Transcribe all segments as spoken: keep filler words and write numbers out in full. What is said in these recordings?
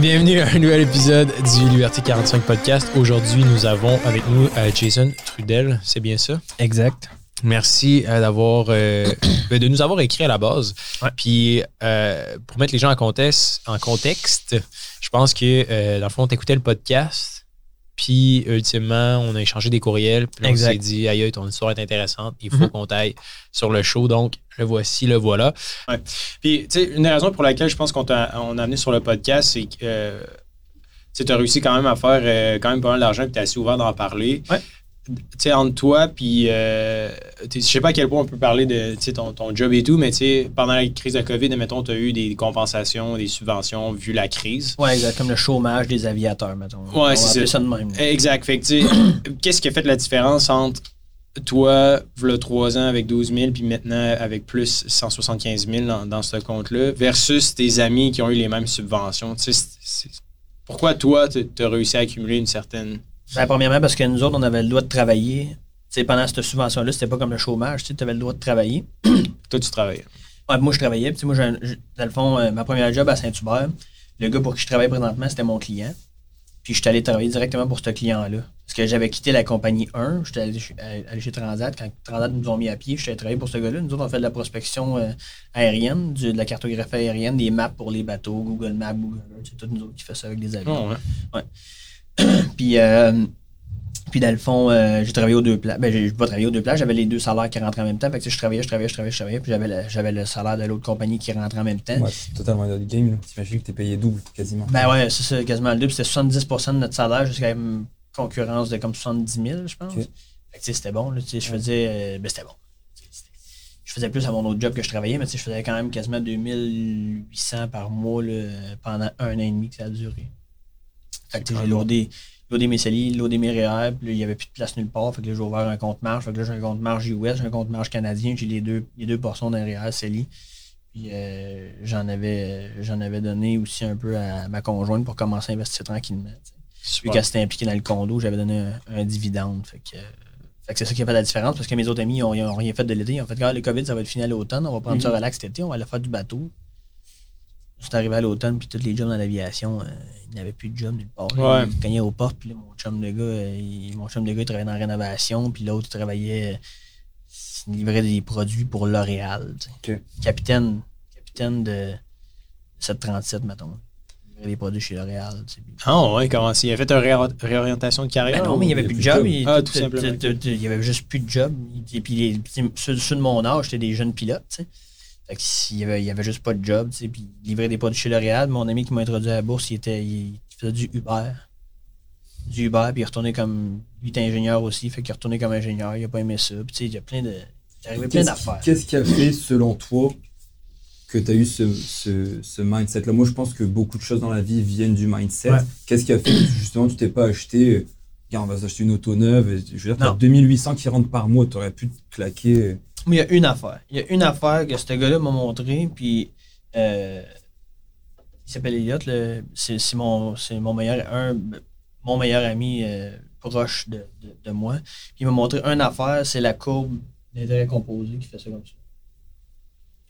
Bienvenue à un nouvel épisode du Liberty quarante-cinq podcast. Aujourd'hui, nous avons avec nous Jason Trudel, c'est bien ça? Exact. Merci d'avoir euh, de nous avoir écrit à la base. Ouais. Puis, euh, pour mettre les gens en contexte, en contexte je pense que, euh, dans le fond, on écoutait le podcast, puis, ultimement, on a échangé des courriels, puis on s'est dit, aïe, ton histoire est intéressante, il faut mm-hmm. qu'on t'aille sur le show, donc le voici, le voilà. Ouais. Puis, tu sais, une raison pour laquelle je pense qu'on t'a on a amené sur le podcast, c'est que euh, tu as réussi quand même à faire euh, quand même pas mal d'argent, puis tu es assez ouvert d'en parler. Ouais. Tu sais, entre toi, puis euh, je sais pas à quel point on peut parler de ton, ton job et tout, mais tu sais, pendant la crise de COVID, mettons, tu as eu des compensations, des subventions vu la crise. Oui, exact, comme le chômage des aviateurs, mettons. Oui, c'est ça. ça de même. Là. Exact. Fait que tu sais, qu'est-ce qui a fait la différence entre toi, v'là trois ans avec douze mille, puis maintenant avec plus cent soixante-quinze mille dans, dans ce compte-là, versus tes amis qui ont eu les mêmes subventions? Tu sais, pourquoi toi, tu as réussi à accumuler une certaine. Ben, premièrement, parce que nous autres, on avait le droit de travailler. T'sais, pendant cette subvention-là, c'était pas comme le chômage. Tu avais le droit de travailler. Toi, tu travaillais. Ouais, moi, je travaillais. Moi, j'ai, j'ai, dans le fond, euh, ma première job à Saint-Hubert, le gars pour qui je travaille présentement, c'était mon client. Puis, je suis allé travailler directement pour ce client-là. Parce que j'avais quitté la compagnie un. J'étais allé, allé chez Transat. Quand Transat nous ont mis à pied, je suis allé travailler pour ce gars-là. Nous autres, on fait de la prospection euh, aérienne, du, de la cartographie aérienne, des maps pour les bateaux, Google Maps, Google Earth. C'est tout nous autres qui fait ça avec des avions. Oh, ouais. Ouais. puis, euh, puis, dans le fond, euh, j'ai travaillé aux deux places. Ben, j'ai pas travaillé aux deux places. J'avais les deux salaires qui rentraient en même temps. Fait que, je travaillais, je travaillais, je travaillais, je travaillais. Puis, j'avais le, j'avais le salaire de l'autre compagnie qui rentrait en même temps. Ouais, c'est totalement dans le game. T'imagines que t'es payé double, quasiment. Ben ouais, c'est ça, quasiment le double. C'était soixante-dix pour cent de notre salaire jusqu'à une concurrence de comme soixante-dix mille, je pense. Okay. Fait que, c'était bon. Là, je faisais. Euh, ben, c'était bon. Je faisais plus à mon autre job que je travaillais, mais je faisais quand même quasiment deux mille huit cents par mois là, pendant un an et demi que ça a duré. Fait que j'ai lourdé, lourdé mes C E L I, lourdé mes R E E R, puis il n'y avait plus de place nulle part. Fait que là, j'ai ouvert un compte marge. Fait que là, j'ai un compte marge U S, j'ai un compte marge canadien, j'ai les deux, les deux portions d'un R E E R, C E L I. Puis euh, j'en avais j'en avais donné aussi un peu à ma conjointe pour commencer à investir tranquillement. Vu qu'elle s'était impliquée dans le condo, j'avais donné un, un dividende. Fait que, euh, fait que c'est ça qui a fait la différence parce que mes autres amis, ils n'ont rien fait de l'été. Ils ont fait que le COVID, ça va être fini à l'automne, on va prendre mm-hmm. ça relax cet été, on va aller faire du bateau. C'est arrivé à l'automne, puis tous les jobs dans l'aviation, euh, il n'y avait plus de job nulle part. Ouais. Ils cognaient aux portes, puis là, mon chum de gars, euh, il, mon chum de gars, il travaillait dans la rénovation, puis l'autre, il travaillait, euh, il livrait des produits pour L'Oréal. Okay. Capitaine, capitaine de sept cent trente-sept, mettons. Il livrait des produits chez L'Oréal. Ah oh, ouais, comment ça? Il a fait une ré- réorientation de carrière? Ben non, mais il n'y avait plus de job. Il n'y avait juste plus de job. Et puis, ceux de mon âge, j'étais des jeunes pilotes, tu sais. Fait que s'il y avait, il y avait juste pas de job, tu sais, puis livrer des produits chez L'Oréal. Mon ami qui m'a introduit à la bourse, il était, il faisait du Uber. Du Uber, puis il retournait comme, il était ingénieur aussi, fait qu'il retournait comme ingénieur, il a pas aimé ça, puis tu sais, il y a plein de, il arrivait plein d'affaires. Qu'est-ce qui a fait, selon toi, que tu as eu ce, ce, ce mindset-là? Moi, je pense que beaucoup de choses dans la vie viennent du mindset. Ouais. Qu'est-ce qui a fait que, justement, tu t'es pas acheté, regarde, on va s'acheter une auto neuve, je veux dire, t'as deux mille huit cents qui rentrent par mois, t'aurais pu te claquer. Mais il y a une affaire. Il y a une affaire que ce gars-là m'a montré, puis euh, il s'appelle Elliot, le, c'est, c'est, mon, c'est mon meilleur un, mon meilleur ami euh, proche de, de, de moi. Puis il m'a montré une affaire, c'est la courbe d'intérêt composé qui fait ça comme ça.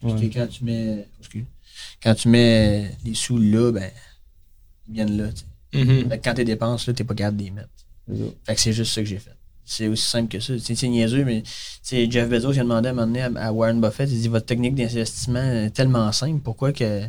Parce ouais. que quand tu mets, excuse, quand tu mets les sous là, ben ils viennent là. Mm-hmm. Fait que quand tes dépenses là, t'es pas capable de les mettre. Mm-hmm. Fait que c'est juste ça que j'ai fait. C'est aussi simple que ça. C'est, c'est niaiseux, mais Jeff Bezos, il a demandé à un moment donné à, à Warren Buffett, il dit votre technique d'investissement est tellement simple, pourquoi que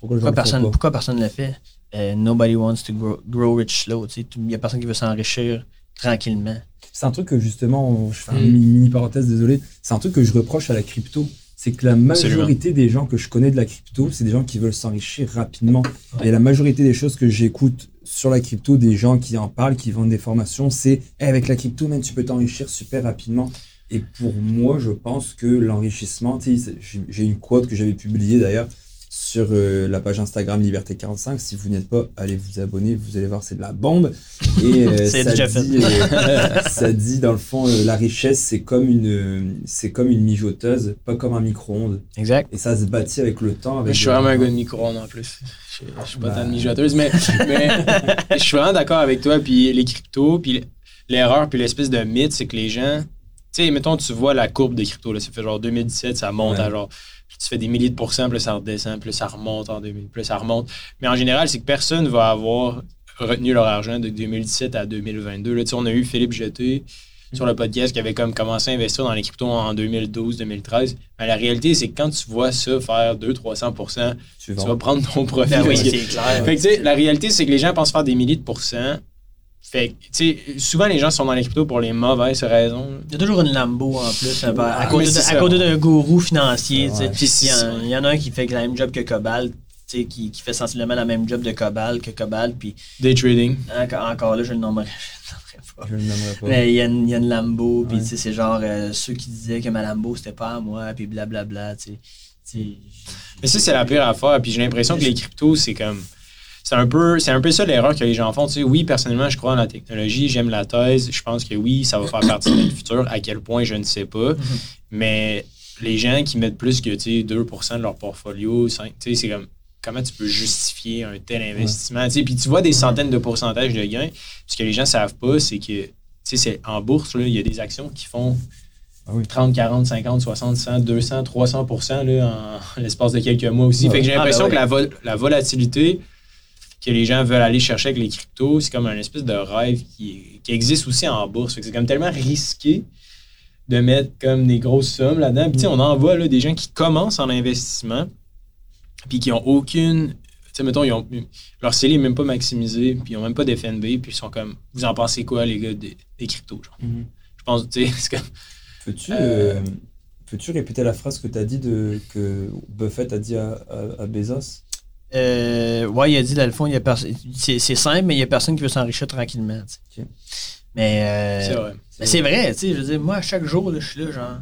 pourquoi, pourquoi personne pourquoi personne ne le fait? Uh, nobody wants to grow, grow rich slow. Il n'y a personne qui veut s'enrichir tranquillement. C'est un truc que justement, je fais mm. une mini parenthèse, désolé, c'est un truc que je reproche à la crypto. C'est que la majorité Absolument. Des gens que je connais de la crypto, c'est des gens qui veulent s'enrichir rapidement. Ouais. Et la majorité des choses que j'écoute sur la crypto, des gens qui en parlent, qui vendent des formations, c'est hey, avec la crypto, man, tu peux t'enrichir super rapidement. Et pour moi, je pense que l'enrichissement, j'ai une quote que j'avais publiée d'ailleurs sur euh, la page Instagram Liberté quarante-cinq. Si vous n'êtes pas, allez vous abonner, vous allez voir, c'est de la bombe. Et euh, c'est ça, déjà dit, fait. euh, ça dit, dans le fond, euh, la richesse, c'est comme une, euh, c'est comme une mijoteuse, pas comme un micro-ondes. Exact. Et ça se bâtit avec le temps. Avec je suis vraiment un gars de micro-ondes en plus. Je, je suis pas bah... tant de mijoteuse, mais, mais je suis vraiment d'accord avec toi. Puis les cryptos, puis l'erreur, puis l'espèce de mythe, c'est que les gens, tu sais, mettons, tu vois la courbe des cryptos, là, ça fait genre deux mille dix-sept, ça monte ouais. à genre. tu fais des milliers de pourcents, plus ça redescend, plus ça remonte en deux mille, plus ça remonte. Mais en général, c'est que personne ne va avoir retenu leur argent de deux mille dix-sept à deux mille vingt-deux. Là, tu sais, on a eu Philippe Jeté mmh. sur le podcast qui avait comme commencé à investir dans les cryptos en deux mille douze deux mille treize. Mais la réalité, c'est que quand tu vois ça faire deux à trois cents pour cent, tu, tu vas prendre ton profit. Ben oui, c'est clair. Fait que, tu sais, la réalité, c'est que les gens pensent faire des milliers de pourcents. Fait que, tu sais, souvent les gens sont dans les cryptos pour les mauvaises raisons. Il y a toujours une Lambo en plus, à, à, à côté, de, à côté d'un gourou financier. Ouais. Tu sais, il y, y en a un qui fait la même job que Cobalt, tu sais, qui, qui fait sensiblement la même job de Cobalt que Cobalt. Puis, day trading. Encore, encore là, je le nommerai, je le nommerai pas. Je le nommerai pas. Mais il y, y a une Lambo, puis ouais. tu sais, c'est genre euh, ceux qui disaient que ma Lambo c'était pas à moi, puis blablabla, tu sais. Tu sais, mais ça, c'est la pire affaire, puis j'ai l'impression que les cryptos, c'est comme. C'est un peu, c'est un peu ça l'erreur que les gens font. Tu sais, oui, personnellement, je crois en la technologie, j'aime la thèse, je pense que oui, ça va faire partie de notre futur. À quel point, je ne sais pas. Mm-hmm. Mais les gens qui mettent plus que tu sais, deux pour cent de leur portfolio, cinq, tu sais, c'est comme comment tu peux justifier un tel investissement. Ouais. Tu sais, puis tu vois des centaines de pourcentages de gains. Ce que les gens ne savent pas, c'est que tu sais, c'est, en bourse, là, il y a des actions qui font ah oui. trente, quarante, cinquante, soixante, cent, deux cents, trois cents pour cent là, en l'espace de quelques mois aussi. Ouais. Fait que j'ai l'impression ah, ben ouais. que la, vol- la volatilité que les gens veulent aller chercher avec les cryptos, c'est comme un espèce de rêve qui, qui existe aussi en bourse. Fait que c'est comme tellement risqué de mettre comme des grosses sommes là-dedans. Puis tu sais, on en voit là, des gens qui commencent en investissement puis qui n'ont aucune... Tu sais, mettons, ils ont, leur C E L I n'est même pas maximisé, puis ils n'ont même pas d'F N B, puis ils sont comme... Vous en pensez quoi, les gars, des, des cryptos? Genre? Mm-hmm. Je pense, tu sais, c'est comme... Peux-tu, euh, euh, peux-tu répéter la phrase que tu as dit, de, que Buffett a dit à, à, à Bezos? Euh, oui, il a dit, dans le fond, il y a pers- c'est, c'est simple, mais il n'y a personne qui veut s'enrichir tranquillement. Okay. Mais euh, c'est vrai. C'est, c'est vrai, vrai tu sais, je veux dire, moi, à chaque jour, là, je suis là, genre,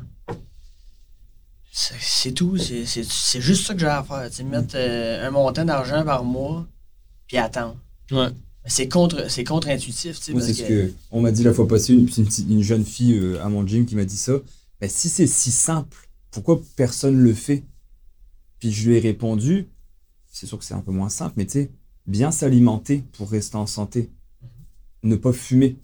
c'est, c'est tout, c'est, c'est, c'est juste ça que j'ai à faire, tu sais, mettre euh, un montant d'argent par mois, puis attendre. Ouais. C'est, contre, c'est contre-intuitif, tu sais. Moi, parce c'est ce que, que on m'a dit la fois passée, une, une, une jeune fille euh, à mon gym qui m'a dit ça, ben, si c'est si simple, pourquoi personne le fait? Puis je lui ai répondu, c'est sûr que c'est un peu moins simple, mais tu sais, bien s'alimenter pour rester en santé. Mm-hmm. Ne pas fumer.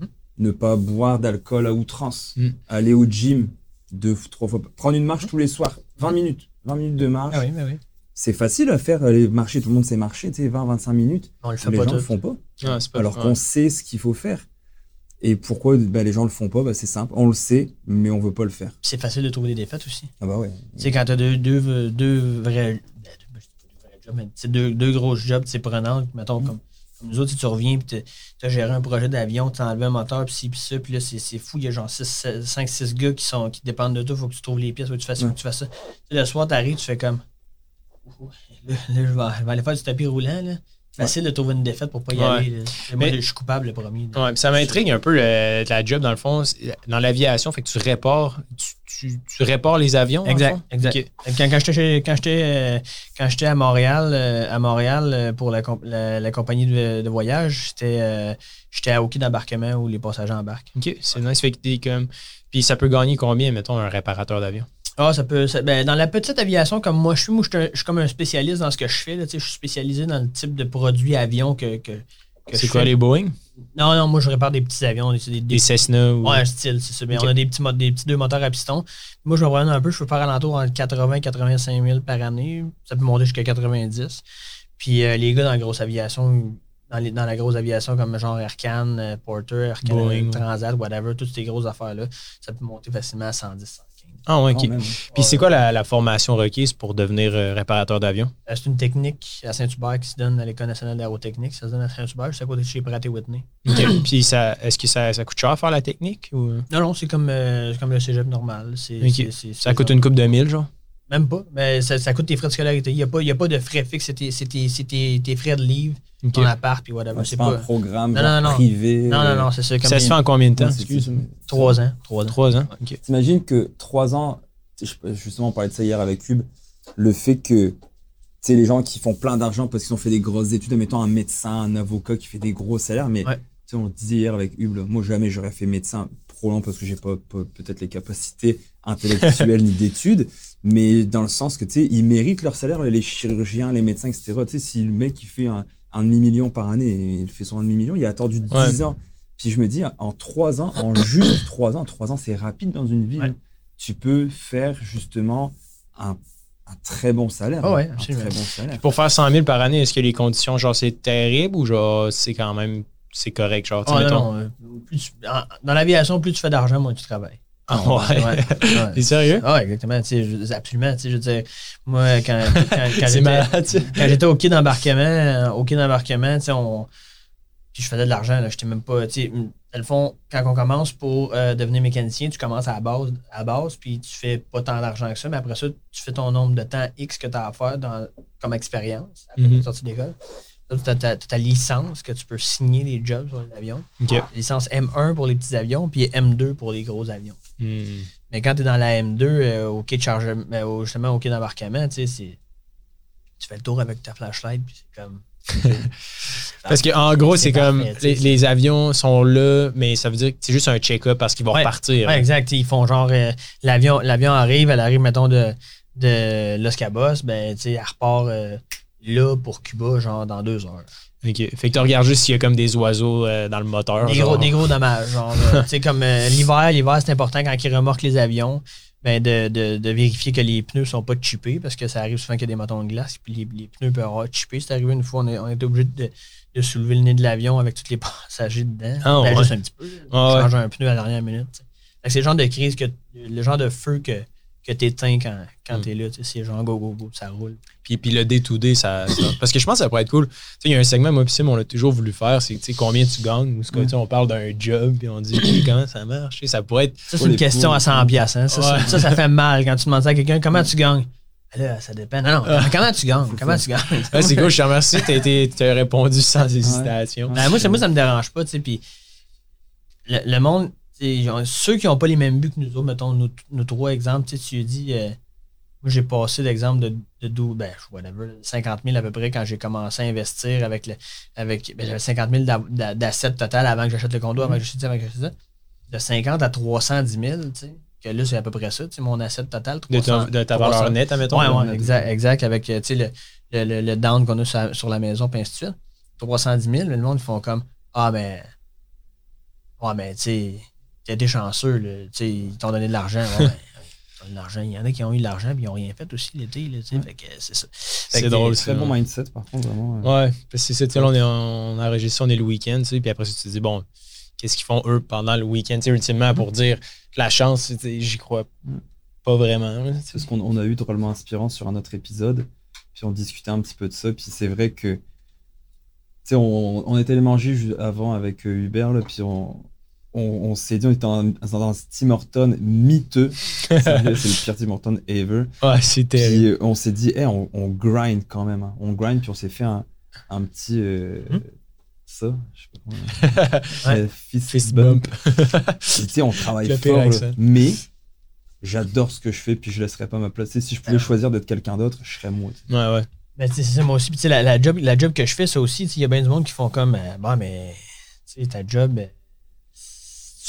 Mm-hmm. Ne pas boire d'alcool à outrance. Mm-hmm. Aller au gym deux, trois fois. Prendre une marche mm-hmm. tous les soirs. vingt minutes. vingt minutes de marche. Ah oui, mais oui. C'est facile à faire, aller marcher. Tout le monde sait marcher, tu sais, vingt à vingt-cinq minutes. On le fait les pas gens ne le font pas. Ah, c'est pas alors vrai. Qu'on sait ce qu'il faut faire. Et pourquoi ben, les gens ne le font pas, ben, c'est simple. On le sait, mais on ne veut pas le faire. C'est facile de trouver des défaites aussi. Ah bah ouais. Tu sais, quand tu as deux, deux, deux vrais... C'est deux, deux gros jobs, c'est prenant. Mettons, mm. comme, comme nous autres, si tu reviens et tu as géré un projet d'avion, tu as enlevé un moteur, puis ci, puis ça, puis là, c'est, c'est fou. Il y a genre cinq six gars qui, sont, qui dépendent de toi. Faut que tu trouves les pièces, faut que tu fasses, mm. faut que tu fasses ça. T'sais, le soir, tu arrives, tu fais comme. Là, là je, vais, je vais aller faire du tapis roulant. Là. Facile ouais. de trouver une défaite pour ne pas y ouais. aller. Moi, mais, je suis coupable, le premier. Donc, ouais, ça m'intrigue un peu le, la job, dans le fond, dans l'aviation. Fait que tu répares, tu, tu, tu répares les avions. Exact. exact. Okay. Quand, quand, j'étais, quand, j'étais, quand j'étais à Montréal, à Montréal pour la, la, la compagnie de, de voyage, j'étais, j'étais à hockey d'embarquement où les passagers embarquent. OK, c'est nice. Fait que t'es comme, puis ça peut gagner combien, mettons, un réparateur d'avion? Ah, ça peut. Ça, ben, dans la petite aviation, comme moi je suis, moi je suis, je suis comme un spécialiste dans ce que je fais. Là, je suis spécialisé dans le type de produit avion que, que, que c'est quoi fais. Les Boeing? Non, non, moi je répare des petits avions. Des, des, des, des Cessna ou. Ouais, un style, c'est ça. Mais okay. On a des petits, des petits deux moteurs à piston. Moi je me promène un peu, je peux faire alentour entre quatre-vingts à quatre-vingt-cinq mille par année. Ça peut monter jusqu'à quatre-vingt-dix. Puis euh, les gars dans la grosse aviation, dans, les, dans la grosse aviation comme genre Air Canada, Porter, Air Canada, Transat, whatever, toutes ces grosses affaires-là, ça peut monter facilement à cent dix. Ah oui, OK. Même. Puis c'est quoi la, la formation requise pour devenir euh, réparateur d'avion? C'est une technique à Saint-Hubert qui se donne à l'École nationale d'aérotechnique. Ça se donne à Saint-Hubert, c'est à côté de chez Pratt-Whitney. OK. Puis ça, est-ce que ça, ça coûte cher à faire la technique? Ou... Non, non, c'est comme, euh, comme le cégep normal. C'est, okay. c'est, c'est, c'est ça coûte genre... une coupe de mille, genre? Même pas. Mais ça, ça coûte tes frais de scolarité. Il n'y a, a pas de frais fixes. C'est tes, c'est tes, c'est tes, tes frais de livre, okay. ton appart, puis whatever. C'est, c'est pas un programme non, non, non. privé. Non, non, non, c'est ça. Ça se fait en combien de temps? Excuse-moi. Trois ans. Trois ans. Trois ans. Okay. T'imagines que trois ans, justement, on parlait de ça hier avec Cube, le fait que tu sais, les gens qui font plein d'argent parce qu'ils ont fait des grosses études, admettons un médecin, un avocat qui fait des gros salaires, mais ouais. tu sais, on disait hier avec Cube, là, moi jamais j'aurais fait médecin, trop long parce que j'ai pas, pas peut-être les capacités intellectuelles ni d'études. Mais dans le sens que, tu sais, ils méritent leur salaire, les chirurgiens, les médecins, et cetera. Tu sais, si le mec, il fait un, un demi-million par année, il fait son demi-million, il a attendu ouais. dix ans. Puis je me dis, en trois ans, en juste trois ans, trois ans, c'est rapide dans une vie. Ouais. Tu peux faire, justement, un un très bon salaire. Ah ouais, un très bon salaire. Puis pour faire cent mille par année, est-ce que les conditions, genre, c'est terrible ou genre, c'est quand même, c'est correct, genre, oh, non, mettons? Non, plus tu, dans l'aviation, plus tu fais d'argent, moins tu travailles. Ah ouais? ouais. T'es sérieux? Ah ouais, exactement. Je, absolument. Je veux dire, moi, quand, quand, quand, j'étais, quand j'étais au quai d'embarquement, au quai d'embarquement, tu sais, on... Puis je faisais de l'argent, là, j'étais même pas, tu sais, dans le fond, quand on commence pour euh, devenir mécanicien, tu commences à la base, à la base, puis tu fais pas tant d'argent que ça, mais après ça, tu fais ton nombre de temps X que tu as à faire dans, comme expérience, après mm-hmm. sortie d'école. Tu as ta, ta licence que tu peux signer les jobs sur les avions. Okay. Licence M un pour les petits avions, puis M deux pour les gros avions. Mm. Mais quand tu es dans la M deux, euh, au quai de chargement, euh, justement au quai d'embarquement, tu sais, c'est, tu fais le tour avec ta flashlight, puis c'est comme... Parce que en gros, c'est, c'est comme les, les avions sont là, mais ça veut dire que c'est juste un check-up parce qu'ils vont ouais, repartir. Ouais, exact. Ils font genre euh, l'avion, l'avion arrive, elle arrive, mettons, de, de Los Cabos, ben tu sais, elle repart euh, là pour Cuba, genre dans deux heures. OK. Fait que tu regardes juste s'il y a comme des oiseaux euh, dans le moteur. Des gros, des gros dommages. Genre, tu sais, comme euh, l'hiver, l'hiver, c'est important quand ils remorquent les avions. Ben de, de, de vérifier que les pneus ne sont pas chippés, parce que ça arrive souvent qu'il y a des montons de glace, puis les, les pneus peuvent avoir chippés. C'est arrivé une fois, on, est, on était obligé de, de soulever le nez de l'avion avec tous les passagers dedans. Ah, ouais. Juste un petit peu. Ah, ouais. Changer un pneu à la dernière minute. T'sais. C'est le genre de crise, que le genre de feu que, que tu éteins quand, quand mm. tu es là. C'est genre go, go, go, ça roule. Puis, puis le day-to-day, ça, ça. Parce que je pense que ça pourrait être cool. Il y a un segment, moi, Sim, on l'a toujours voulu faire, c'est combien tu gagnes. Ou mm. on parle d'un job, puis on dit comment ça marche. Ça pourrait être. Ça, c'est une question à cent piastres. Hein. Ça, ouais. ça, ça, ça fait mal quand tu demandes ça à quelqu'un comment tu gagnes. Là, ça dépend. Non, non, ah. comment tu gagnes Comment tu gagnes ah, c'est cool, je te remercie. Tu as répondu sans hésitation. Ouais. Ben, moi, ça, moi, ça me dérange pas. Puis le, le monde. Ceux qui n'ont pas les mêmes buts que nous autres, mettons, nos, nos trois exemples, tu as dit, euh, moi j'ai passé l'exemple de, de douze, ben, whatever, cinquante mille à peu près quand j'ai commencé à investir avec, le, avec ben, j'avais cinquante mille d'a, d'assets total avant que j'achète le condo, avant que j'achète ça, avant que j'achète ça. De cinquante à trois cent dix mille, tu sais, que là c'est à peu près ça, tu sais, mon asset total. trois cents, de, ton, de ta valeur trois cents nette, admettons. Oui, ouais, exact, exact, avec, tu sais, le, le, le, le down qu'on a sur, sur la maison, puis ainsi de suite. trois cent dix mille, le monde, ils font comme, ah, ben, ouais, ben, tu sais, t'as été chanceux, tu sais, ils t'ont donné de l'argent. Ouais, de l'argent. Il y en a qui ont eu de l'argent et ils n'ont rien fait aussi l'été, là, tu sais, fait que c'est ça. Fait c'est que drôle, c'est un bon mindset, par contre, vraiment. Euh, ouais, parce que c'est ça, on est en, en régression, on est le week-end, tu sais, puis après, tu te dis, bon, qu'est-ce qu'ils font, eux, pendant le week-end, tu sais, ultimement, mm-hmm. pour dire la chance, j'y crois pas vraiment. Là, c'est parce qu'on on a eu drôlement inspirant sur un autre épisode, puis on discutait un petit peu de ça, puis c'est vrai que, tu sais, on, on était allé manger avant avec euh, Hubert, là, puis on... On, on s'est dit, on était dans un, un Tim Hortons miteux. C'est, c'est le pire Tim Hortons ever. Ouais, c'est terrible. Puis on s'est dit, hey, on, on grind quand même. Hein. On grind, puis on s'est fait un, un petit. Euh, hmm? Ça, je sais pas comment. Ouais. Fist, fist bump. bump. Tu sais, on travaille fort. Là, mais j'adore ce que je fais, puis je laisserais pas ma place. Si je pouvais ouais. choisir d'être quelqu'un d'autre, je serais moi. T'sais. Ouais, ouais. Ben, c'est ça, moi aussi. Puis, tu sais, la, la, job, la job que je fais, ça aussi, il y a bien du monde qui font comme, euh, bah, mais, tu sais, ta job.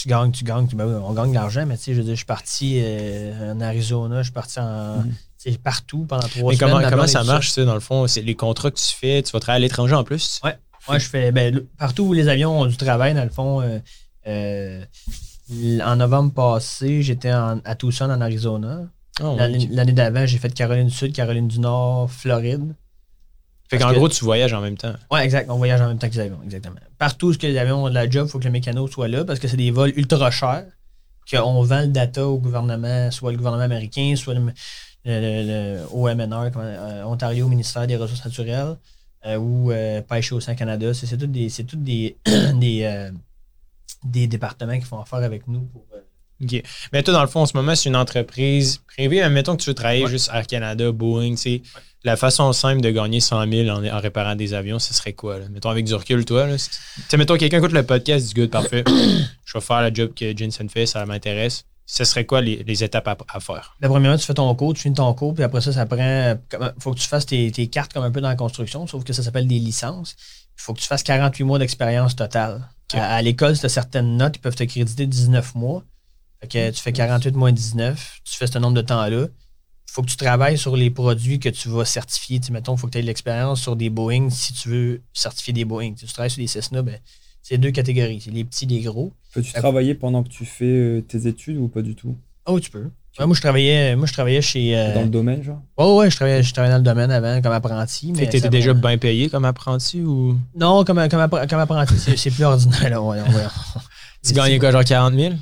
Tu gagnes, tu gagnes, tu, ben oui, on gagne de l'argent, mais tu sais, je veux dire, je suis parti euh, en Arizona, je suis parti en, mm. partout pendant trois mais semaines. Mais comment, comment ça marche, ça, dans le fond? C'est les contrats que tu fais, tu vas travailler à l'étranger en plus? Ouais, moi ouais, je fais, ben, partout où les avions ont du travail, dans le fond, euh, euh, en novembre passé, j'étais en, à Tucson, en Arizona. Oh, l'année, okay. l'année d'avant, j'ai fait Caroline du Sud, Caroline du Nord, Floride. Fait qu'en que, gros, tu voyages en même temps. Ouais, exact. On voyage en même temps que les avions, exactement. Partout où les avions ont de la job, il faut que le mécano soit là parce que c'est des vols ultra chers qu'on vend le data au gouvernement, soit le gouvernement américain, soit le, le, le O M N R, euh, Ontario, ministère des Ressources naturelles, euh, ou euh, Pêche et Océan Canada. C'est, c'est tous des, c'est tout des, des, euh, des départements qui font affaire avec nous pour... Euh, OK. Mais toi, dans le fond, en ce moment, c'est une entreprise privée. Mettons que tu veux travailler ouais. juste Air Canada, Boeing, tu sais. Ouais. La façon simple de gagner cent mille en, en réparant des avions, ce serait quoi? Là? Mettons, avec du recul, toi. Tu sais, mettons, quelqu'un écoute le podcast, dit « Good, parfait. Je vais faire la job que Jensen fait, ça m'intéresse. » Ce serait quoi les, les étapes à, à faire? La première, tu fais ton cours, tu finis ton cours, puis après ça, ça prend... Il faut que tu fasses tes, tes cartes comme un peu dans la construction, sauf que ça s'appelle des licences. Il faut que tu fasses quarante-huit mois d'expérience totale. Okay. À, à l'école, si tu as certaines notes, ils peuvent te créditer dix-neuf mois. Fait que tu fais quarante-huit moins dix-neuf, tu fais ce nombre de temps-là. Il faut que tu travailles sur les produits que tu vas certifier. Tu sais, mettons, il faut que tu aies de l'expérience sur des Boeing si tu veux certifier des Boeing. Tu travailles sur des Cessna, ben, c'est deux catégories, c'est les petits et les gros. Peux-tu fait travailler que... pendant que tu fais tes études ou pas du tout? Oh, tu peux. Ouais, moi, je travaillais, moi, je travaillais chez. Euh... Dans le domaine, genre? Oh, ouais, je travaillais, je travaillais dans le domaine avant, comme apprenti. Tu étais déjà bien payé comme apprenti ou? Non, comme, comme, comme apprenti, c'est, c'est plus ordinaire. Là, on, on, on, tu gagnais quoi, genre quarante mille?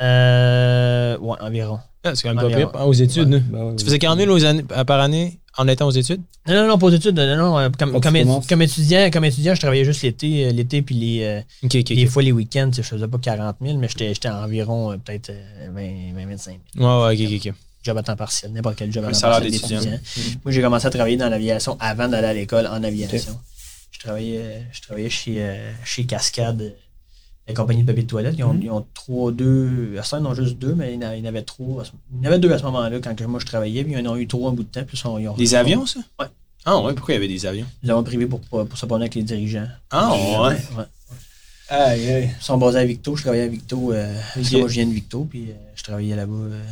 Euh, ouais, environ. Ah, c'est quand même environ. Pas pire. Aux études, ouais. Bah, ouais, tu faisais quarante mille aux années, par année en étant aux études? Non, non, non, pas aux études. Non, non, comme, comme, étu, comme, étudiant, comme étudiant, je travaillais juste l'été, l'été puis les, okay, okay, les okay. fois les week-ends. Je faisais pas quarante mille, mais j'étais, j'étais à environ peut-être vingt à vingt-cinq mille. Ouais, ouais, ok, ok, ok. Job à temps partiel, n'importe quel job à temps partiel d'étudiant. Mmh. Moi, j'ai commencé à travailler dans l'aviation avant d'aller à l'école en aviation. Okay. Je travaillais, je travaillais chez, chez Cascade. La compagnie de papier de toilette, ils ont, mmh. ils ont trois, deux, à ça, ils en ont juste deux, mais ils en avaient trois. Ils en avaient deux à ce moment-là, quand moi je travaillais, puis ils en ont eu trois en bout de temps. Puis ils ont des avions, ça? Oui. Ah, ouais, pourquoi il y avait des avions? Ils l'ont privé pour, pour, pour se prendre avec les dirigeants. Ah, les dirigeants, ouais. Ouais. Aïe, aïe. Ils sont basés à Victo, je travaillais à Victo, euh, parce que moi je viens de Victo, puis euh, je travaillais là-bas euh,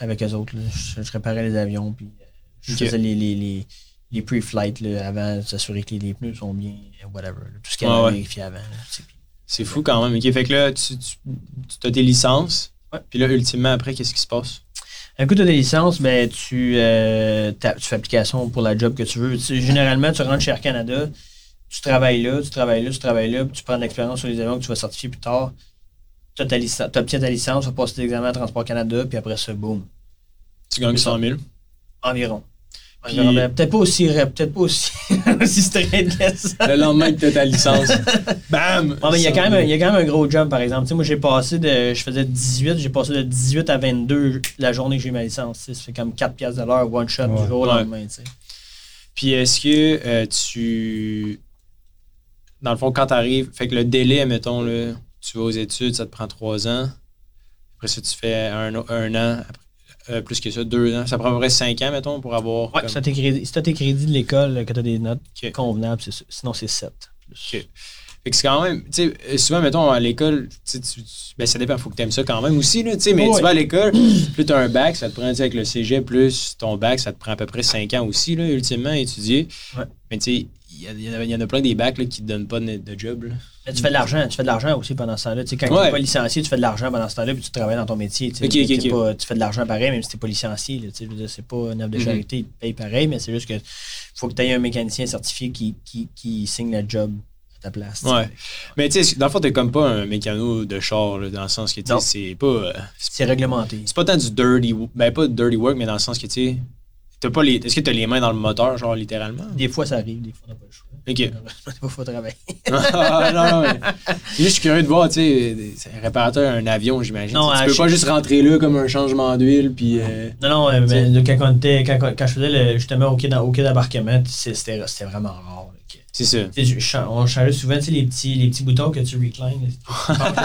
avec eux autres. Là. Je, je réparais les avions, puis euh, je okay. faisais les, les, les, les pre-flights là, avant, s'assurer que les, les pneus sont bien, whatever. Là. Tout ce qu'il y avait ah, ouais. vérifié avant. Là, c'est fou quand même. Okay, fait que là, tu, tu, tu as tes licences. Puis là, ultimement, après, qu'est-ce qui se passe? Un coup, tu as des licences, ben, tu, euh, tu fais application pour la job que tu veux. Tu, généralement, tu rentres chez Air Canada, tu travailles là, tu travailles là, tu travailles là, puis tu prends de l'expérience sur les avions que tu vas certifier plus tard. Tu obtiens ta licence, tu vas passer l'examen à Transport Canada, puis après ça, boum. Tu gagnes cent mille? Environ. Puis, ben, peut-être pas aussi peut-être pas aussi, aussi straight que ça. Le lendemain que t'as ta licence. Bam! Il y a quand même un gros jump, par exemple. T'sais, moi, j'ai passé de. Je faisais dix-huit, j'ai passé de dix-huit à vingt-deux la journée que j'ai eu ma licence. T'sais. Ça fait comme quatre piastres de l'heure, one shot ouais. du jour au lendemain. T'sais. Puis est-ce que euh, tu. Dans le fond, quand t'arrives. Fait que le délai, mettons, là, tu vas aux études, ça te prend trois ans. Après ça, tu fais un, un an. Après, Euh, plus que ça, deux ans. Ça prend à peu près cinq ans, mettons, pour avoir... Ouais, comme... si tu as tes crédits de l'école, que tu as des notes okay. convenables, c'est sûr. Sinon, c'est sept. Okay. Fait que c'est quand même... Tu sais, souvent, mettons, à l'école, tu, ben, ça dépend, il faut que tu aimes ça quand même aussi, là, tu sais, mais ouais. tu vas à l'école, plus tu as un bac, ça te prend, tu sais, avec le cégep, plus ton bac, ça te prend à peu près cinq ans aussi, là, ultimement, à étudier. Ouais. Mais tu sais, il y, y, y en a plein des bacs là, qui ne te donnent pas de, de job. Là. Mais tu fais de l'argent, tu fais de l'argent aussi pendant ce temps-là. Tu sais, quand ouais. tu n'es pas licencié, tu fais de l'argent pendant ce temps-là, puis tu travailles dans ton métier. Tu sais, okay, okay, okay. Pas, tu fais de l'argent pareil, même si tu n'es pas licencié. Là, tu sais, je veux dire, c'est pas une œuvre de charité, mm-hmm. ils te payent pareil, mais c'est juste que faut que tu aies un mécanicien certifié qui, qui, qui signe le job à ta place. Ouais. Tu sais. Mais tu sais, dans le fond, tu n'es comme pas un mécano de char, là, dans le sens que tu sais, c'est pas. Euh, c'est, c'est réglementé. C'est pas tant du dirty ben pas dirty work, mais dans le sens que tu sais. T'as pas les, est-ce que tu as les mains dans le moteur, genre littéralement? Des fois, ça arrive, des fois, on n'a pas le choix. OK. Des fois, il faut travailler. ah, non, non, mais je suis curieux de voir, tu sais, un réparateur, un avion, j'imagine. Non, tu peux pas juste rentrer là comme un changement d'huile, puis... Euh, non, non, euh, mais le, quand, on était, quand, quand je faisais le, justement au quai, dans, au quai d'embarquement, c'était, c'était vraiment rare. Okay. C'est ça. Je, on changeait souvent, tu sais, les petits, les petits boutons que tu reclines.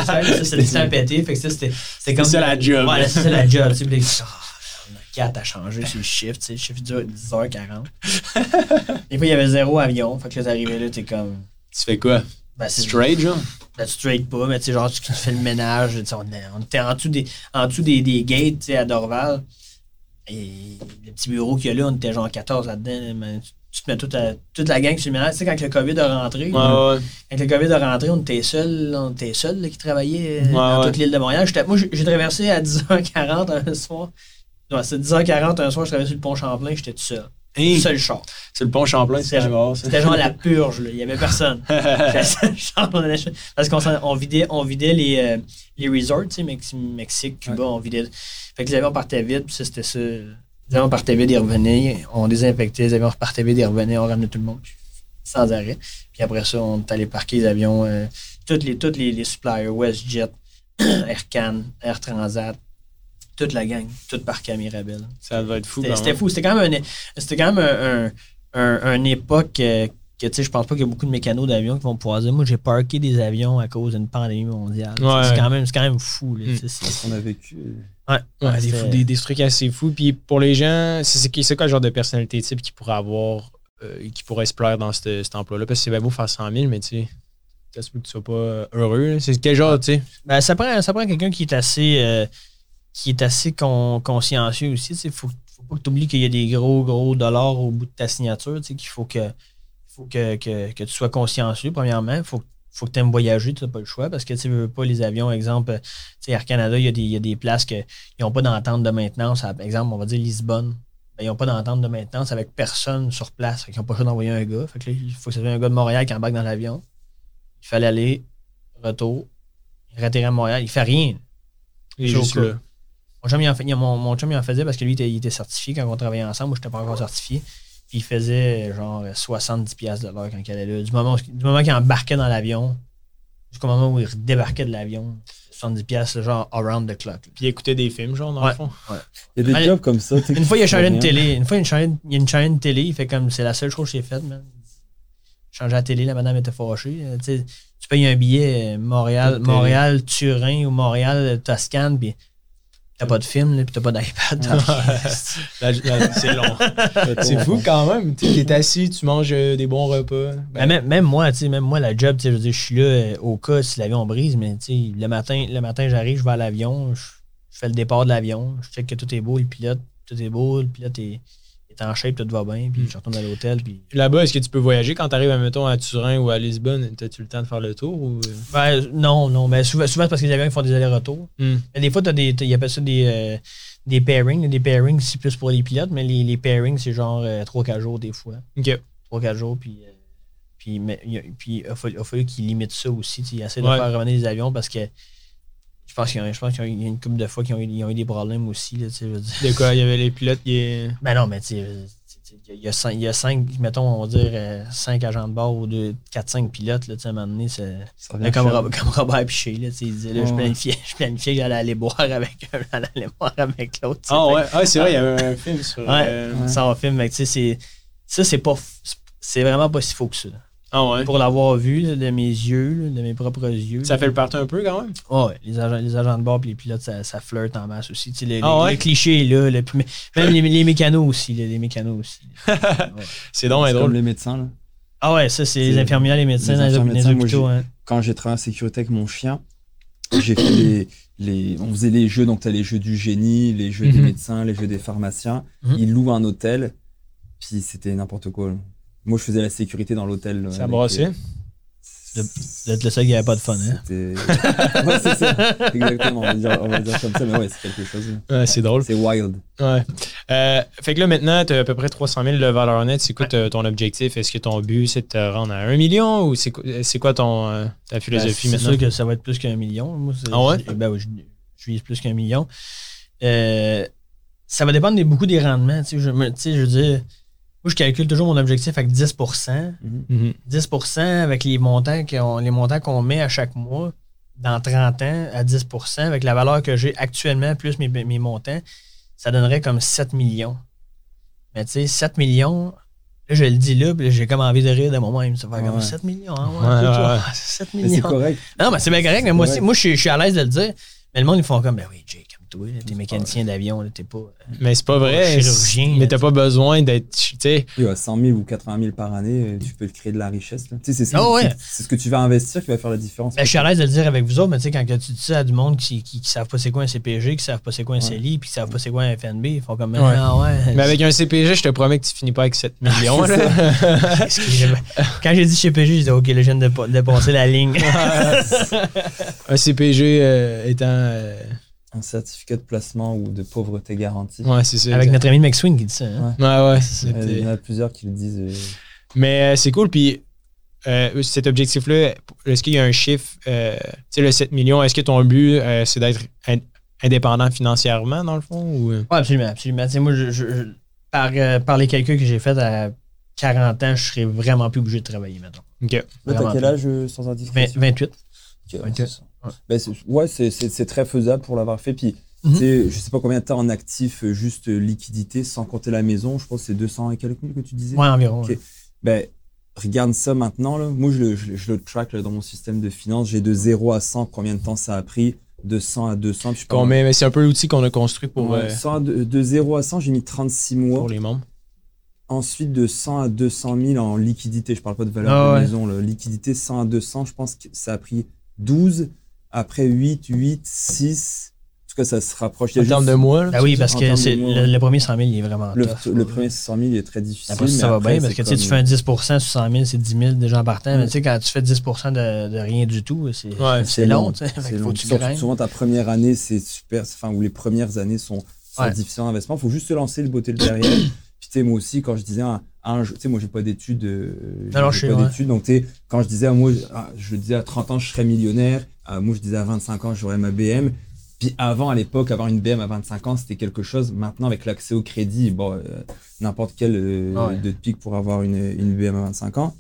ça, c'était ça pété, fait que ça, c'était, c'était comme... C'est ça la job. Ouais, c'est la job, tu sais, quatre à changer sur le shift, tu sais, le shift dure dix heures quarante. Des fois, il y avait zéro avion, fait que là, t'arrivais là, t'es comme... Tu fais quoi? Ben, c'est straight, genre? Ben, tu straight pas, mais tu sais, genre, tu, tu fais le ménage, tu sais, on, on était en dessous des, en dessous des, des gates, tu sais, à Dorval, et le petit bureau qu'il y a là, on était genre quatorze là-dedans, mais tu, tu te mets toute, à, toute la gang sur le ménage, tu sais, quand le COVID est rentré, ouais, là, ouais. quand le COVID est rentré, on était seuls, on était seuls, là, qui travaillaient ouais, dans ouais. toute l'île de Montréal. J'étais, moi, j'ai traversé à dix heures quarante un soir. Non, c'est dix heures quarante, un soir, je travaillais sur le pont Champlain, j'étais tout seul. Hey, seul char. C'est le pont Champlain, c'était, c'était, genre, c'était genre la purge, là. Il n'y avait personne. Parce qu'on on vidait, on vidait les, euh, les resorts, tu sais, Mexique, Cuba, ouais. on vidait. Fait que les avions partaient vite, puis ça, c'était ça. Les avions partaient vite, ils revenaient, on désinfectait, les avions partaient vite, ils revenaient, on ramenait tout le monde, sans arrêt. Puis après ça, on est allé parquer les avions, euh, tous les, toutes les, les suppliers, WestJet, Air Can, Air Transat. Toute la gang, toute par caméra belle. Ça va être fou. C'était, c'était fou. C'était quand même un, c'était quand même un, un, un, une époque que, que tu sais, je pense pas qu'il y a beaucoup de mécanos d'avions qui vont pouvoir dire moi j'ai parké des avions à cause d'une pandémie mondiale. Ouais. C'est, quand même, c'est quand même fou. Là, mmh. C'est ce qu'on a vécu. Ouais, ouais, ouais, des, fou, des, des trucs assez fous. Puis pour les gens, c'est, c'est, c'est quoi le genre de personnalité type qu'ils pourraient avoir, euh, qui pourrait se plaire dans cette, cet emploi-là? Parce que c'est bien beau faire cent mille, mais tu sais. Ça se peut que tu sois pas heureux. Là. C'est quel genre, tu sais? Ben, ça prend, ça prend quelqu'un qui est assez. Euh, qui est assez con, consciencieux aussi. Il ne faut, faut pas que tu oublies qu'il y a des gros, gros dollars au bout de ta signature, qu'il faut, que, faut que, que, que tu sois consciencieux, premièrement. Il faut, faut que tu aimes voyager, tu n'as pas le choix parce que tu ne veux pas les avions. Exemple, Air Canada, il y, y a des places qui n'ont pas d'entente de maintenance. Par exemple, on va dire Lisbonne. Ben, ils n'ont pas d'entente de maintenance avec personne sur place. Ils n'ont pas le choix d'envoyer un gars. Fait que là, il faut que ça soit un gars de Montréal qui embarque dans l'avion. Il fallait aller, retour, atterrir à Montréal. Il ne fait rien. Il est juste là. Mon chum, il en fait, mon, mon chum, il en faisait parce que lui, il était, il était certifié quand on travaillait ensemble. Moi, je n'étais pas encore certifié. Puis il faisait genre soixante-dix dollars de l'heure quand il allait là. Du moment, du moment qu'il embarquait dans l'avion, jusqu'au moment où il redébarquait de l'avion, soixante-dix dollars genre around the clock. Là. Puis il écoutait des films, genre, dans ouais, le fond. Ouais. Il y a des jobs comme ça. Une fois, il a changé une télé. Une fois, il y a une chaîne de télé. Il fait comme c'est la seule chose que j'ai faite, man. Changer la télé, la madame était fâchée. T'sais, tu payes un billet Montréal, Montréal, Turin ou Montréal, Toscane, puis. T'as pas de film, là, pis t'as pas d'iPad. la, la, c'est long. C'est fou quand même. T'es, t'es assis, tu manges des bons repas. Ben. Même, même moi, tu sais, même moi, la job, tu sais, je veux dire, je suis là au cas si l'avion brise, mais tu sais, le matin, le matin, j'arrive, je vais à l'avion, je, je fais le départ de l'avion, je check que tout est beau, le pilote, tout est beau, le pilote est, est en shape, tout va bien, puis je retourne à l'hôtel. Puis... Là-bas, est-ce que tu peux voyager quand t'arrives, admettons, à Turin ou à Lisbonne? T'as-tu le temps de faire le tour? Ou... Ben, non, non, mais souvent, souvent c'est parce que les avions font des allers-retours. Mm. Mais des fois, t'as des, t'as, ils appellent ça des, euh, des pairings. Des pairings, c'est plus pour les pilotes, mais les, les pairings, c'est genre euh, trois à quatre jours des fois. OK. trois à quatre jours, puis euh, puis, mais, y a, puis il a fallu, a fallu qu'ils limitent ça aussi. Ils essaient de ouais. faire revenir les avions parce que je pense qu'il y a, je pense qu'il y a une couple de fois qu'ils ont, ils ont eu des problèmes aussi. Là, je veux dire. De quoi? Il y avait les pilotes qui... Est... Ben non, mais tu sais, il y a cinq, il y a cinq, mettons, on va dire, cinq agents de bord ou deux, quatre, cinq pilotes, là, tu sais, à un moment donné, c'est, là, comme, Rob, comme Robert Piché, là, tu sais, il disait, là, oh, je planifiais, je planifiais que j'allais aller boire avec un, j'allais aller boire avec l'autre. Ah oh, ouais, ah, c'est vrai, il y avait un film sur... Ouais, euh, ça, un film, mais tu sais, c'est, ça, c'est pas, c'est vraiment pas si faux que ça. Ah ouais. Pour l'avoir vu là, de mes yeux, là, de mes propres yeux. Ça là. Fait le party un peu quand même? Oh, ouais, les agents, les agents de bord et les pilotes, ça, ça flirte en masse aussi. Tu sais, le, ah le, ouais? le cliché est là. Le, même les, les mécanos aussi. Les, les mécanos aussi. Ouais. C'est donc c'est drôle. Comme les médecins, là. Ah ouais, ça, c'est, c'est les infirmières, les médecins, les, infirmières, les, les hôpitaux. Moi, j'ai, hein. Quand j'ai travaillé en sécurité avec mon chien, j'ai fait les, les, on faisait les jeux. Donc, tu as les jeux du génie, les jeux mm-hmm. des médecins, les jeux des pharmaciens. Mm-hmm. Ils louent un hôtel. Puis, c'était n'importe quoi. Là. Moi, je faisais la sécurité dans l'hôtel. Ça brassait? Les... Vous êtes le seul qui n'avait pas de fun, hein? Ouais, c'est ça. Exactement. On va, dire, on va dire comme ça, mais ouais, c'est quelque chose. Ouais, c'est drôle. C'est wild. Ouais. Euh, fait que là, maintenant, tu as à peu près trois cent mille de valeur nette. C'est quoi ouais. ton objectif? Est-ce que ton but, c'est de te rendre à un million ou c'est, c'est quoi ton, euh, ta philosophie ben, c'est maintenant? C'est sûr que ça va être plus qu'un million. Moi, c'est, ah ouais? Je, ben, je, je vise plus qu'un million. Euh, ça va dépendre des, beaucoup des rendements. Tu sais, je, je veux dire... Moi, je calcule toujours mon objectif avec dix pour cent. Mm-hmm. dix pour cent avec les montants, qu'on, les montants qu'on met à chaque mois, dans trente ans, à dix pour cent, avec la valeur que j'ai actuellement, plus mes, mes montants, ça donnerait comme sept millions. Mais tu sais, sept millions, là, je le dis là, puis là, j'ai comme envie de rire d'un moment, il me fait ouais. comme sept millions. Hein, ouais, ouais, ouais, ouais. sept millions. Mais c'est correct. Non, mais c'est bien correct, c'est mais moi, correct. Aussi, moi je, je suis à l'aise de le dire. Mais le monde, ils font comme, ben oui, Jake. Toi, là, t'es mécanicien d'avion, là, t'es pas. Mais c'est pas vrai. Chirurgien. Mais t'as pas besoin d'être. Tu sais. Oui, cent mille ou quatre-vingt mille par année, tu peux te créer de la richesse. C'est, ça, oh, ouais. c'est ce que tu vas investir qui va faire la différence. Ben, je suis à l'aise de le dire avec vous autres, mais tu sais, quand tu dis ça à du monde qui, qui, qui savent pas c'est quoi un C P G, qui savent pas c'est quoi un ouais. CELI, puis qui savent pas c'est quoi un F N B, ils font comme. Ouais. Ah, ouais. Mais avec un C P G, je te promets que tu finis pas avec sept millions. Là. Quand j'ai dit C P G, j'ai dit, OK, là, je viens de, de passer la ligne. Un C P G euh, étant. Euh, Un certificat de placement ou de pauvreté garantie. Ouais, c'est ça. Avec exactement. Notre ami McSween qui dit ça. Hein? Ouais, ah ouais. C'était... Il y en a plusieurs qui le disent. Euh... Mais euh, c'est cool. Puis euh, cet objectif-là, est-ce qu'il y a un chiffre, euh, tu sais, le sept millions, est-ce que ton but, euh, c'est d'être in- indépendant financièrement, dans le fond? Ou... Oui, absolument. absolument. Tu sais, moi, je, je, par, euh, par les calculs que j'ai faits à quarante ans, je serais vraiment plus obligé de travailler maintenant. OK. Mais t'as quel âge sans indiscrétion? vingt-huit. Okay, vingt-huit. vingt-huit. Ouais, ben c'est, ouais c'est, c'est, c'est très faisable pour l'avoir fait. Puis, mm-hmm. je sais pas combien de temps en actif, juste liquidité, sans compter la maison. Je pense que c'est deux cents et quelques mille que tu disais. Ouais, environ. Okay. Ouais. Ben, regarde ça maintenant. Là. Moi, je le, je, je le track là, dans mon système de finance. J'ai de zéro à cent combien de temps ça a pris. De cent à deux cents. Puis bon, mais, mais c'est un peu l'outil qu'on a construit pour. Ouais, euh... cent, de, de zéro à cent, j'ai mis trente-six mois. Pour les membres. Ensuite, de cent à deux cent mille en liquidité. Je parle pas de valeur ah, de ouais. maison. Là. Liquidité cent à deux cents, je pense que ça a pris douze. Après huit, huit, six, tout cas, ça se rapproche. En termes de mois. Ah oui, parce que c'est, le, le premier cent mille, il est vraiment le, tough. Le premier cent mille, il est très difficile. Après, ça va après, bien, parce que comme... tu fais un dix pour cent sur cent mille, c'est dix mille déjà en partant. Mm. Mais tu sais, quand tu fais dix pour cent de, de rien du tout, c'est, ouais, c'est, c'est long. C'est fait long. Faut tu surtout, souvent, ta première année, c'est super. Enfin, où les premières années sont, sont ouais. difficiles en investissement. Il faut juste se lancer, le botter le derrière. Puis, tu sais, moi aussi, quand je disais, hein, hein, tu sais, moi, j'ai pas d'études. Euh, j'ai Alors, j'ai je pas d'études. Donc, tu sais, quand je disais, ah, moi, je disais à trente ans, je serais millionnaire. Euh, moi, je disais à vingt-cinq ans, j'aurais ma B M. Puis avant, à l'époque, avoir une B M à vingt-cinq ans, c'était quelque chose. Maintenant, avec l'accès au crédit, bon, euh, n'importe quel euh, ah ouais. de pique pour avoir une, une B M à vingt-cinq ans.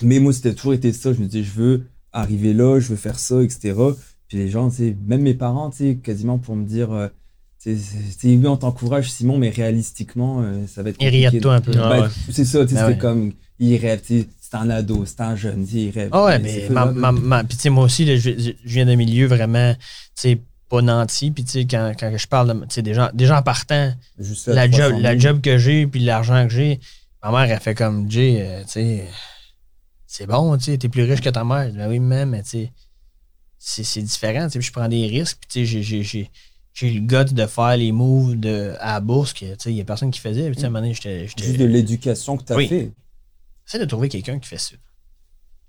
Mais moi, c'était toujours été ça. Je me disais, je veux arriver là, je veux faire ça, et cetera. Puis les gens, même mes parents, quasiment pour me dire, euh, t'sais, t'sais, oui, on t'encourage, Simon, mais réalistiquement, euh, ça va être compliqué. Il riait de toi un peu. Bah, ouais. C'est ça, c'était ah ouais. comme, il rêve, tu sais. C'est un ado, c'est un jeune, il rêve. Ah ouais, mais, mais ma, ma, ma, puis tu sais, moi aussi, là, je, je viens d'un milieu vraiment, tu sais, pas nanti. Puis tu sais, quand, quand je parle, tu sais, des gens, des gens partant, juste la job, la job que j'ai, puis l'argent que j'ai, ma mère, elle fait comme, Jay, euh, tu sais, c'est bon, tu sais, t'es plus riche que ta mère. Ben oui, même, mais tu sais, c'est, c'est différent, tu sais, je prends des risques, puis tu sais, j'ai, j'ai, j'ai, j'ai le goût de faire les moves de, à la bourse, que, tu sais, il y a personne qui faisait, puis tu sais, à un moment donné, j'étais. j'étais juste de l'éducation que t'as oui. fait. Essaie de trouver quelqu'un qui fait ça.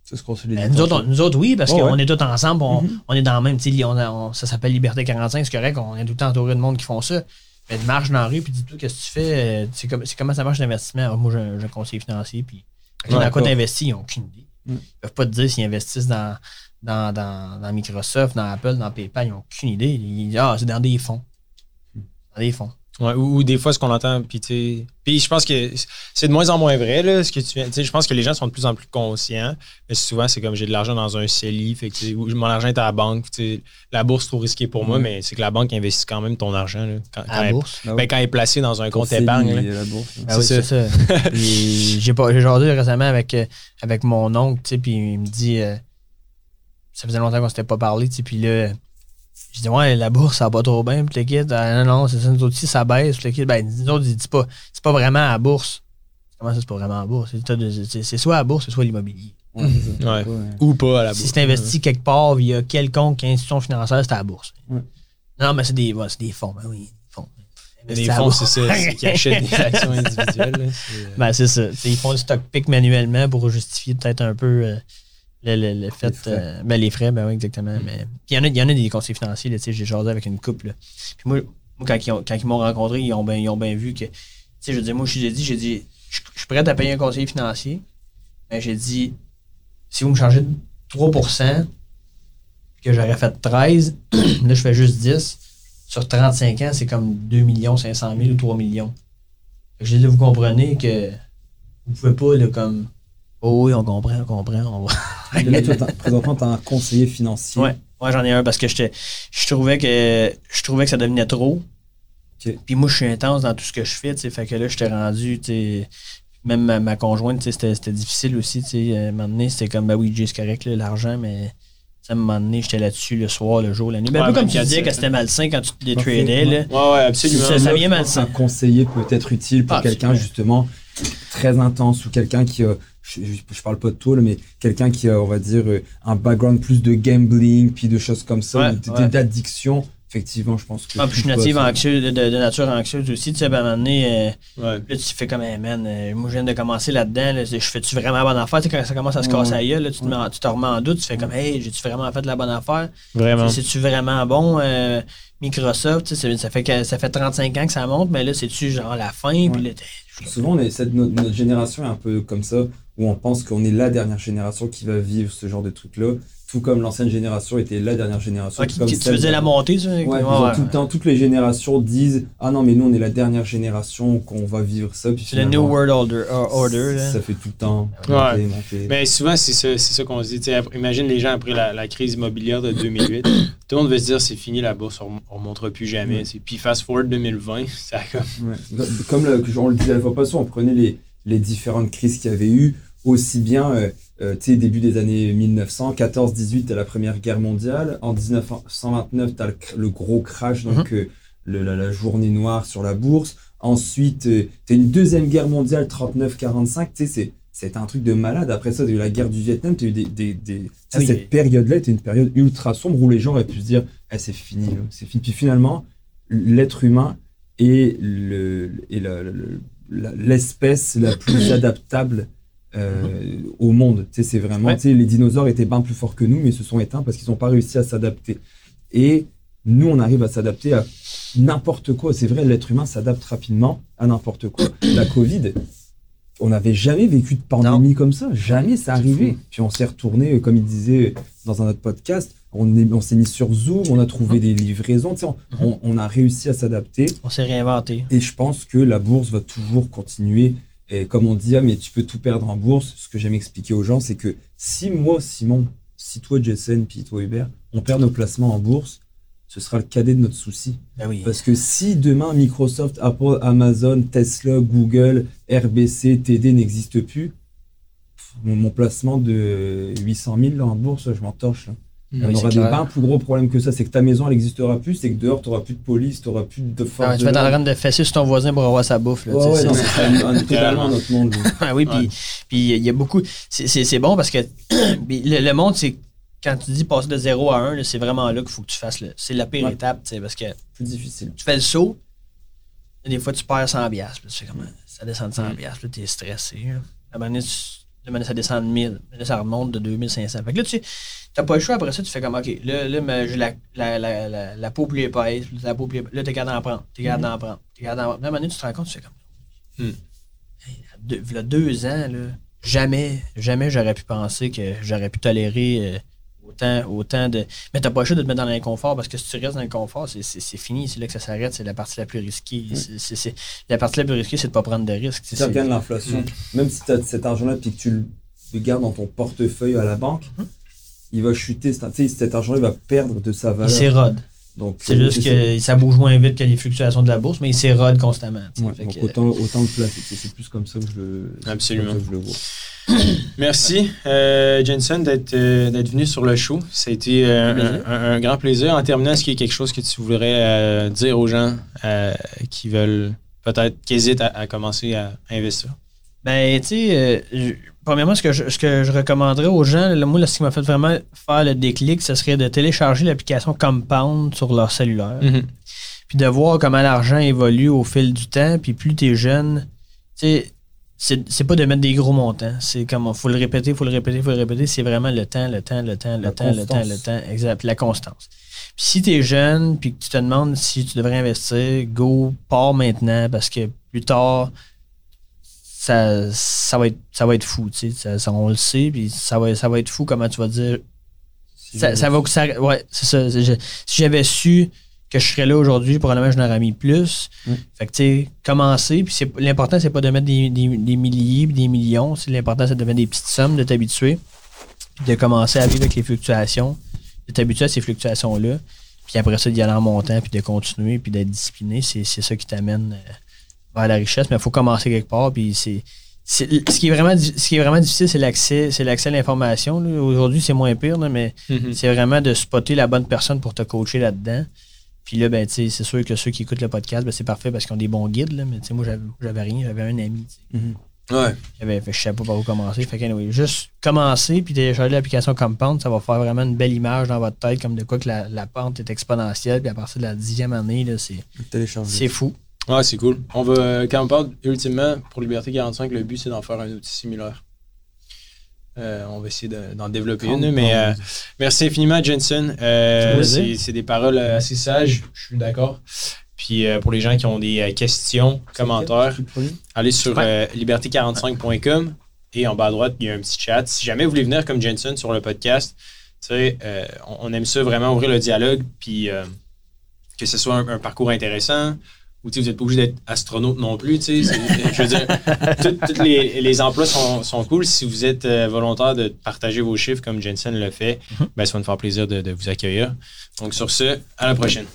C'est ce qu'on se dit. Ben, nous, autres, on, nous autres, oui, parce oh, qu'on ouais. est tous ensemble, on, mm-hmm. on est dans le même, tu sais, on on, ça s'appelle Liberté quarante-cinq, c'est correct, on est tout le temps entouré de monde qui font ça. Mais tu marches dans la rue, puis dis-toi, qu'est-ce que tu fais, c'est, comme, c'est comment ça marche l'investissement. Alors, moi, j'ai un, j'ai un conseiller financier, puis ouais, dans quoi tu investis, ils n'ont aucune idée. Mm. Ils ne peuvent pas te dire s'ils investissent dans, dans, dans, dans Microsoft, dans Apple, dans PayPal, ils n'ont aucune idée. Ils disent, ah, c'est dans des fonds. Dans des fonds. Ouais, ou, ou des fois, ce qu'on entend, puis tu puis je pense que c'est de moins en moins vrai, là, ce que tu viens, je pense que les gens sont de plus en plus conscients, mais souvent, c'est comme j'ai de l'argent dans un C E L I, fait que mon argent est à la banque, la bourse, c'est trop risqué pour mmh. moi, mais c'est que la banque investit quand même ton argent, là, quand, quand, elle, bourse, ben, quand elle est placée dans un ton compte C E L I, épargne. Là. La bourse, là. Ah c'est oui, ça. C'est ça. Puis, j'ai pas, j'ai jasé récemment avec, avec mon oncle, puis il me dit, euh, ça faisait longtemps qu'on s'était pas parlé, puis là, je dis, ouais, la bourse, ça va pas trop bien, puis le kit, ah, non, non, c'est ça, nous autres, si ça baisse, puis le kit, ben, nous autres, ils disent pas, c'est pas vraiment à la bourse. Comment ça, c'est pas vraiment à la bourse? C'est, c'est, c'est soit à la bourse, c'est soit à l'immobilier. Ouais, c'est ça, ouais. Pas, ouais. Ou pas à la bourse. Si tu investis ouais. quelque part via quelconque institution financière, c'est à la bourse. Ouais. Non, mais c'est des, ouais, c'est des fonds, ben oui, des fonds. Des fonds, c'est ça, c'est qui achètent des actions individuelles. Là, c'est... Ben, c'est ça. Ils font du stock pick manuellement pour justifier peut-être un peu. Euh, Le, le, le fait, les frais, euh, ben, les frais, ben oui, exactement. Mmh. Mais il y en a, il y en a des conseillers financiers, là, j'ai jasé avec une couple. Là. Puis moi, moi quand, ils ont, quand ils m'ont rencontré, ils ont bien, ils ont bien vu que, tu sais, je dis, moi, je lui ai dit, j'ai dit, je, je suis prêt à payer un conseiller financier, mais j'ai dit, si vous me changez de trois pour cent, que j'aurais fait treize, là, je fais juste dix, sur trente-cinq ans, c'est comme deux millions cinq cent mille ou trois millions. J'ai dit, là, vous comprenez que vous pouvez pas, là, comme, oh oui, on comprend, on comprend, on va. Là, toi, t'as, présentement, tu as un conseiller financier. Ouais, ouais, j'en ai un parce que je trouvais que je trouvais que ça devenait trop. Okay. Puis moi, je suis intense dans tout ce que je fais. Fait que là, je t'ai rendu. Même ma, ma conjointe, c'était, c'était difficile aussi. À un moment donné, c'était comme, ben oui, Jay, c'est correct, là, l'argent, mais à un moment donné, j'étais là-dessus le soir, le jour, la nuit. Ben, ouais, un peu comme tu disais que c'était malsain quand tu te les tradais. Là. Ouais, ouais, absolument. Ça, ça vient malsain. Un conseiller peut être utile pour ah, quelqu'un, absolument. Justement, très intense ou quelqu'un qui a. Je, je, je parle pas de toi, là, mais quelqu'un qui a, on va dire, un background plus de gambling, puis de choses comme ça, ouais, ouais. d'addiction, effectivement, je pense que... Ah, puis je suis native anxieuse, de, de, de nature anxieuse aussi, tu sais, ben, à un moment donné, euh, ouais. là, tu fais comme, hey, man, euh, moi, je viens de commencer là-dedans, là, je fais-tu vraiment la bonne affaire? Tu sais, quand ça commence à se ouais. casser à gueule, là, tu, te mets, tu te remets en doute, tu fais comme, hey, j'ai-tu vraiment fait la bonne affaire? Vraiment. Tu sais, c'est-tu vraiment bon? Euh, Microsoft, tu sais, ça fait, ça fait trente-cinq ans que ça monte, mais là, c'est-tu genre la fin? Ouais. Puis là, souvent, on est, cette, notre, notre génération est un peu comme ça, où on pense qu'on est la dernière génération qui va vivre ce genre de truc-là, tout comme l'ancienne génération était la dernière génération. Ah, qui, comme qui, tu faisais de... la montée, tu ouais, ouais, ouais, tout le temps, toutes les générations disent « Ah non, mais nous, on est la dernière génération qu'on va vivre ça. » C'est le New World Order. Uh, order là. Ça fait tout le temps. Ouais. Monter, monter. Mais souvent, c'est ça, c'est ça qu'on se dit. T'sais, imagine les gens après la, la crise immobilière de deux mille huit. Tout le monde veut se dire « C'est fini, la bourse, on ne remontera plus jamais. Ouais. » Puis fast forward deux mille vingt, ça comme… Ouais. Comme le, on le disait à la fois passée, on prenait les, les différentes crises qu'il y avait eu, aussi bien… Euh, Euh, tu sais, début des années mille neuf cents, quatorze dix-huit, t'as la Première Guerre mondiale. En dix-neuf cent vingt-neuf, t'as le, le gros crash, donc mm-hmm. euh, le, la, la journée noire sur la bourse. Ensuite, euh, t'as une Deuxième Guerre mondiale, trente-neuf quarante-cinq. Tu sais, c'est, C'était un truc de malade. Après ça, t'as eu la guerre du Vietnam, t'as eu des... des, des... Ah, oui, cette mais... période-là était une période ultra sombre où les gens auraient pu se dire « Ah, c'est fini, c'est fini. » Puis finalement, l'être humain est le, et la, la, la, l'espèce la plus adaptable euh, mm-hmm. au monde. Tu sais, c'est vraiment... Ouais. Tu sais, les dinosaures étaient bien plus forts que nous, mais ils se sont éteints parce qu'ils n'ont pas réussi à s'adapter. Et nous, on arrive à s'adapter à n'importe quoi. C'est vrai, l'être humain s'adapte rapidement à n'importe quoi. La Covid... On n'avait jamais vécu de pandémie non. comme ça. Jamais, ça arrivait. Puis on s'est retourné, comme il disait dans un autre podcast, on, est, on s'est mis sur Zoom, on a trouvé des livraisons. Tu sais, on, on, on a réussi à s'adapter. On s'est réinventé. Et je pense que la bourse va toujours continuer. Et comme on dit, ah, mais tu peux tout perdre en bourse. Ce que j'aime expliquer aux gens, c'est que si moi, Simon, si toi, Jason, puis toi, Hubert, on perd nos placements en bourse, ce sera le cadet de notre souci. Ben oui. Parce que si demain, Microsoft, Apple, Amazon, Tesla, Google, R B C, T D n'existent plus, pff, mon placement de huit cent mille là, en bourse, je m'en torche. Là. Mmh, on oui, aura des bien plus gros problèmes que ça. C'est que ta maison, elle n'existera plus. C'est que dehors, tu n'auras plus de police, tu n'auras plus de force. Ah, tu vas être en train de fesser sur ton voisin pour avoir sa bouffe. Là, ouais, ouais, non, c'est un, un, totalement notre monde. Ah, oui, puis il ouais. y a beaucoup. C'est, c'est, c'est bon parce que le, le monde, c'est. Quand tu dis passer de zéro à un, là, c'est vraiment là qu'il faut que tu fasses. Là. C'est la pire ouais. étape, parce que plus difficile. Tu fais le saut, et des fois tu perds cent dollars, tu sais comment ça descend de cent dollars, là tu es stressé. Hein. À un moment donné, tu, à ça descend de mille, là ça remonte de deux mille cinq cents. Fait que là, tu n'as pas le choix, après ça, tu fais comme, OK, là, là j'ai la, la, la, la, la peau plus épaisse, la peau plus épaisse, là, t'es capable d'en prendre, t'es capable d'en prendre, t'es capable d'en prendre. Là, à un moment donné, tu te rends compte, tu fais comme, mm. hey, il y a deux ans, là, jamais, jamais j'aurais pu penser que j'aurais pu tolérer... Euh, Autant, autant de. Mais t'as pas le choix de te mettre dans l'inconfort parce que si tu restes dans l'inconfort, c'est, c'est, c'est fini. C'est là que ça s'arrête. C'est la partie la plus risquée. Mmh. C'est, c'est, c'est... La partie la plus risquée, c'est de pas prendre de risques. Si tu regardes l'inflation, mmh. même si tu as cet argent-là et que tu le gardes dans ton portefeuille à la banque, mmh. il va chuter. T'sais, cet argent-là, il va perdre de sa valeur. Il s'érode. Donc, c'est euh, juste que ça bouge moins vite que les fluctuations de la bourse, mais il s'érode constamment. Ouais, donc que, autant, autant le placer. C'est plus comme ça que je le, Absolument. Que je le vois. Merci, euh, Jenson, d'être, euh, d'être venu sur le show. Ça a été euh, un, un, un grand plaisir. En terminant, est-ce qu'il y a quelque chose que tu voudrais euh, dire aux gens euh, qui veulent, peut-être, qui hésitent à, à commencer à investir? Ben, tu sais, euh, premièrement, ce que, je, ce que je recommanderais aux gens, moi, là, ce qui m'a fait vraiment faire le déclic, ce serait de télécharger l'application Compound sur leur cellulaire. Mm-hmm. Puis de voir comment l'argent évolue au fil du temps. Puis plus tu es jeune, tu sais, C'est, c'est pas de mettre des gros montants. C'est comme, il faut le répéter, il faut le répéter, il faut le répéter. C'est vraiment le temps, le temps, le temps, le la temps, constance. le temps, le temps. Exact. La constance. Puis si t'es jeune, puis que tu te demandes si tu devrais investir, go, pars maintenant, parce que plus tard, ça, ça, va, être, ça va être fou. Tu sais, ça, ça, on le sait, puis ça va, ça va être fou comment tu vas dire. Si ça, ça va ça, ouais, c'est ça. C'est, je, si j'avais su que je serais là aujourd'hui, probablement je n'aurais mis plus. Mm. Fait que tu sais, commencer, puis c'est, l'important c'est pas de mettre des, des, des milliers puis des millions, c'est, l'important c'est de mettre des petites sommes, de t'habituer, puis de commencer à vivre avec les fluctuations, de t'habituer à ces fluctuations-là, puis après ça d'y aller en montant, puis de continuer, puis d'être discipliné, c'est, c'est ça qui t'amène vers la richesse, mais il faut commencer quelque part, puis c'est... C'est, ce, qui est vraiment, ce qui est vraiment difficile, c'est l'accès, c'est l'accès à l'information. Là. Aujourd'hui, c'est moins pire, là, mais mm-hmm. c'est vraiment de spotter la bonne personne pour te coacher là-dedans. Puis là, ben, c'est sûr que ceux qui écoutent le podcast, ben, c'est parfait parce qu'ils ont des bons guides. Là, mais moi, j'avais, j'avais rien, j'avais un ami. Mm-hmm. Ouais. J'avais, fait, je ne savais pas par où commencer. Fait que, anyway, juste commencer puis télécharger l'application Compound, ça va faire vraiment une belle image dans votre tête, comme de quoi que la, la pente est exponentielle. Puis à partir de la dixième année, là, c'est, c'est fou. Ouais, c'est cool. On va Compound, ultimement, pour Liberté quarante-cinq, le but, c'est d'en faire un outil similaire. Euh, on va essayer de, d'en développer une, mais euh, merci infiniment, Jenson. Euh, c'est, c'est des paroles assez sages, je suis d'accord. Puis euh, pour les gens qui ont des questions, commentaires, allez sur euh, liberté quarante-cinq point com et en bas à droite, il y a un petit chat. Si jamais vous voulez venir comme Jenson sur le podcast, euh, on aime ça vraiment ouvrir le dialogue, puis euh, que ce soit un, un parcours intéressant. Ou vous n'êtes pas obligé d'être astronaute non plus. C'est, je veux dire, tous les, les emplois sont, sont cool. Si vous êtes euh, volontaire de partager vos chiffres comme Jensen le fait, mm-hmm. ben, ça va nous faire plaisir de, de vous accueillir. Donc sur ce, à la prochaine.